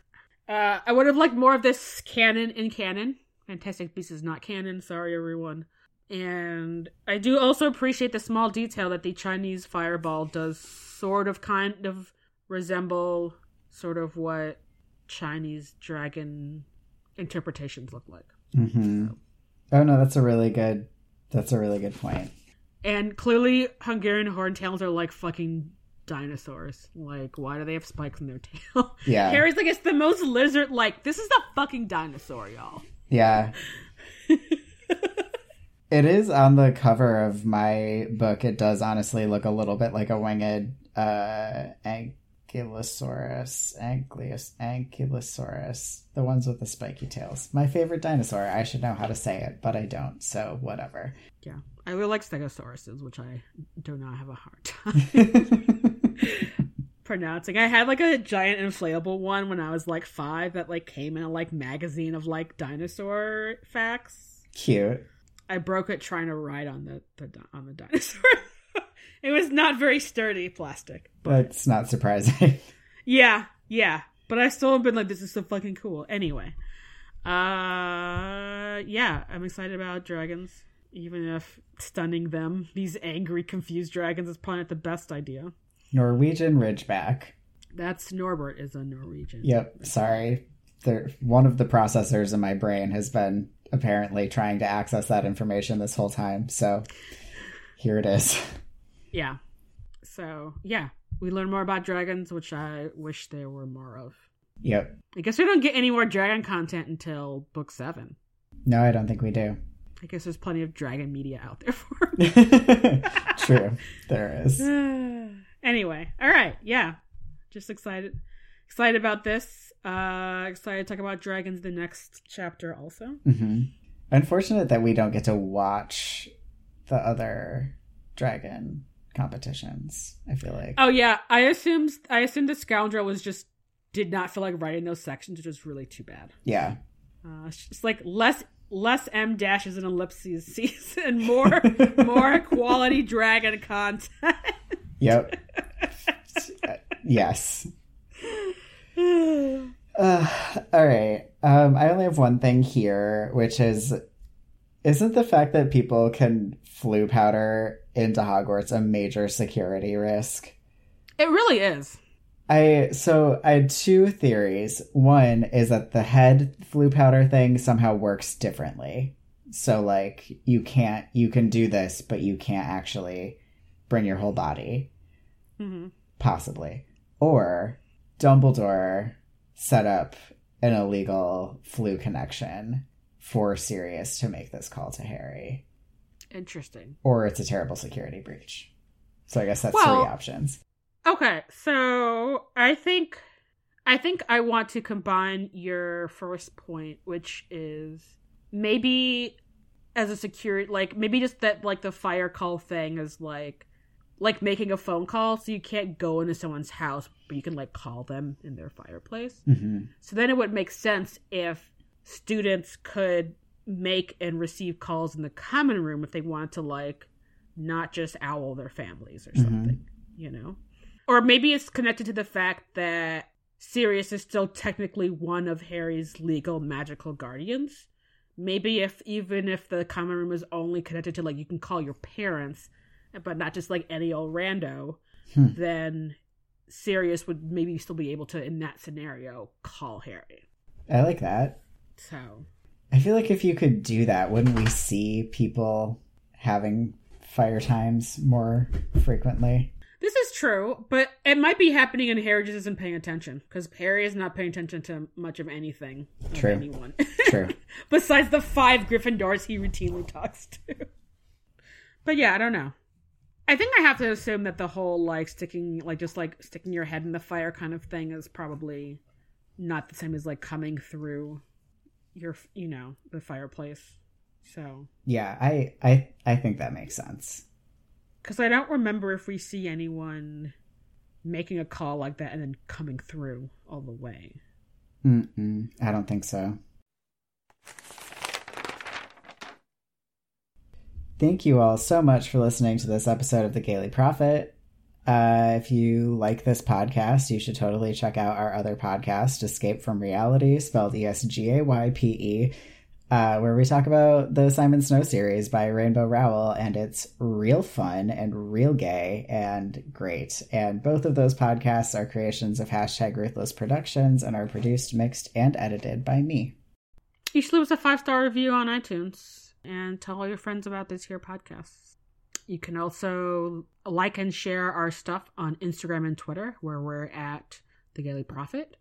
Uh, I would have liked more of this canon in canon. Fantastic Beasts is not canon. Sorry, everyone. And I do also appreciate the small detail that the Chinese fireball does sort of kind of resemble sort of what Chinese dragon interpretations look like. Mm-hmm. So. Oh, no, that's a really good, that's a really good point. And clearly Hungarian horntails are like fucking dinosaurs. Like, why do they have spikes in their tail? Yeah. Harry's like, it's the most lizard-like. This is a fucking dinosaur, y'all. Yeah. It is on the cover of my book. It does honestly look a little bit like a winged uh, Ankylosaurus. Ankylos, Ankylosaurus. The ones with the spiky tails. My favorite dinosaur. I should know how to say it, but I don't, so whatever. Yeah. I really like stegosauruses, which I do not have a hard time pronouncing. I had like a giant inflatable one when I was like five that like came in a like magazine of like dinosaur facts. Cute. I broke it trying to ride on the, the on the dinosaur. It was not very sturdy plastic. But it's not surprising. Yeah, yeah. But I still have been like, this is so fucking cool. Anyway. Uh, yeah, I'm excited about dragons. even if stunning them, these angry, confused dragons, is probably not the best idea. Norwegian Ridgeback. That's Norbert is a Norwegian. Yep, sorry. They're, one of the processors in my brain has been apparently trying to access that information this whole time, so here it is. Yeah. So, yeah, we learn more about dragons, which I wish there were more of. Yep. I guess we don't get any more dragon content until book seven. No, I don't think we do. I guess there's plenty of dragon media out there for me. True. There is. Anyway. All right. Yeah. Just excited. Excited about this. Uh, excited to talk about dragons the next chapter also. Mm-hmm. Unfortunate that we don't get to watch the other dragon competitions, I feel like. Oh, yeah. I assumed, I assumed the scoundrel was just did not feel like writing those sections, which was really too bad. Yeah. Uh, it's like less... less M dashes and ellipses season, more more quality dragon content. Yep. Yes. Uh, all right. Um, I only have one thing here, which is, isn't the fact that people can flu powder into Hogwarts a major security risk? It really is. I so I had two theories. One is that the head flu powder thing somehow works differently. So like you can't you can do this, but you can't actually bring your whole body, mm-hmm. possibly. Or Dumbledore set up an illegal flu connection for Sirius to make this call to Harry. Interesting. Or it's a terrible security breach. So I guess that's well, three options. Okay, so I think I think I want to combine your first point, which is maybe as a security, like maybe just that, like the fire call thing is like like making a phone call, so you can't go into someone's house, but you can like call them in their fireplace. Mm-hmm. So then it would make sense if students could make and receive calls in the common room if they wanted to, like not just owl their families or something, mm-hmm. you know. Or maybe it's connected to the fact that Sirius is still technically one of Harry's legal magical guardians. Maybe if even if the common room is only connected to, like, you can call your parents, but not just, like, any old rando, hmm. then Sirius would maybe still be able to, in that scenario, call Harry. I like that. So. I feel like if you could do that, wouldn't we see people having fire times more frequently? This is true, but it might be happening and Harry just isn't paying attention, because Harry is not paying attention to much of anything. True. Of anyone. True. Besides the five Gryffindors he routinely talks to. But yeah, I don't know. I think I have to assume that the whole like sticking, like just like sticking your head in the fire kind of thing is probably not the same as like coming through your, you know, the fireplace. So. Yeah, I, I, I think that makes sense. Because I don't remember if we see anyone making a call like that and then coming through all the way. Mm-mm. I don't think so. Thank you all so much for listening to this episode of The Gayly Prophet. Uh, if you like this podcast, you should totally check out our other podcast, EsGAYpe From Reality, spelled E S G A Y P E. Uh, where we talk about the Simon Snow series by Rainbow Rowell, and it's real fun and real gay and great. And both of those podcasts are creations of Hashtag Ruthless Productions and are produced, mixed, and edited by me. You should leave us a five-star review on iTunes and tell all your friends about this here podcast. You can also like and share our stuff on Instagram and Twitter, where we're at The Gayly Prophet.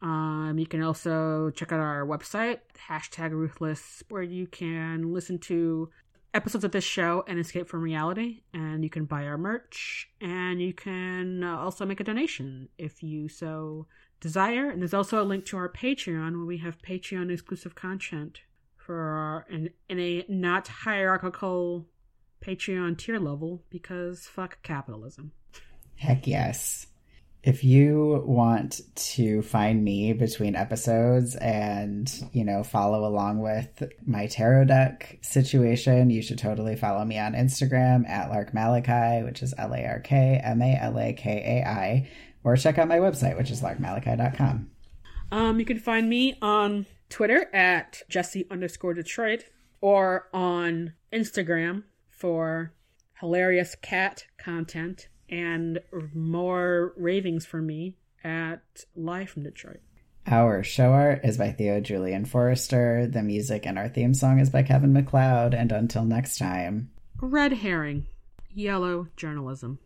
Um, you can also check out our website, Hashtag Ruthless, where you can listen to episodes of this show and EsGAYpe From Reality, and you can buy our merch, and you can also make a donation if you so desire. And there's also a link to our Patreon, where we have Patreon exclusive content for our, in, in a not hierarchical Patreon tier level, because fuck capitalism. Heck yes. If you want to find me between episodes and, you know, follow along with my tarot deck situation, you should totally follow me on Instagram at Lark Malachi, which is L A R K M A L A K A I, or check out my website, which is lark malachi dot com. Um, you can find me on Twitter at Jesse underscore Detroit, or on Instagram for hilarious cat content and more ravings for me at Live from Detroit. Our show art is by Theo Julian Forrester. The music and our theme song is by Kevin MacLeod. And until next time. Red herring. Yellow journalism.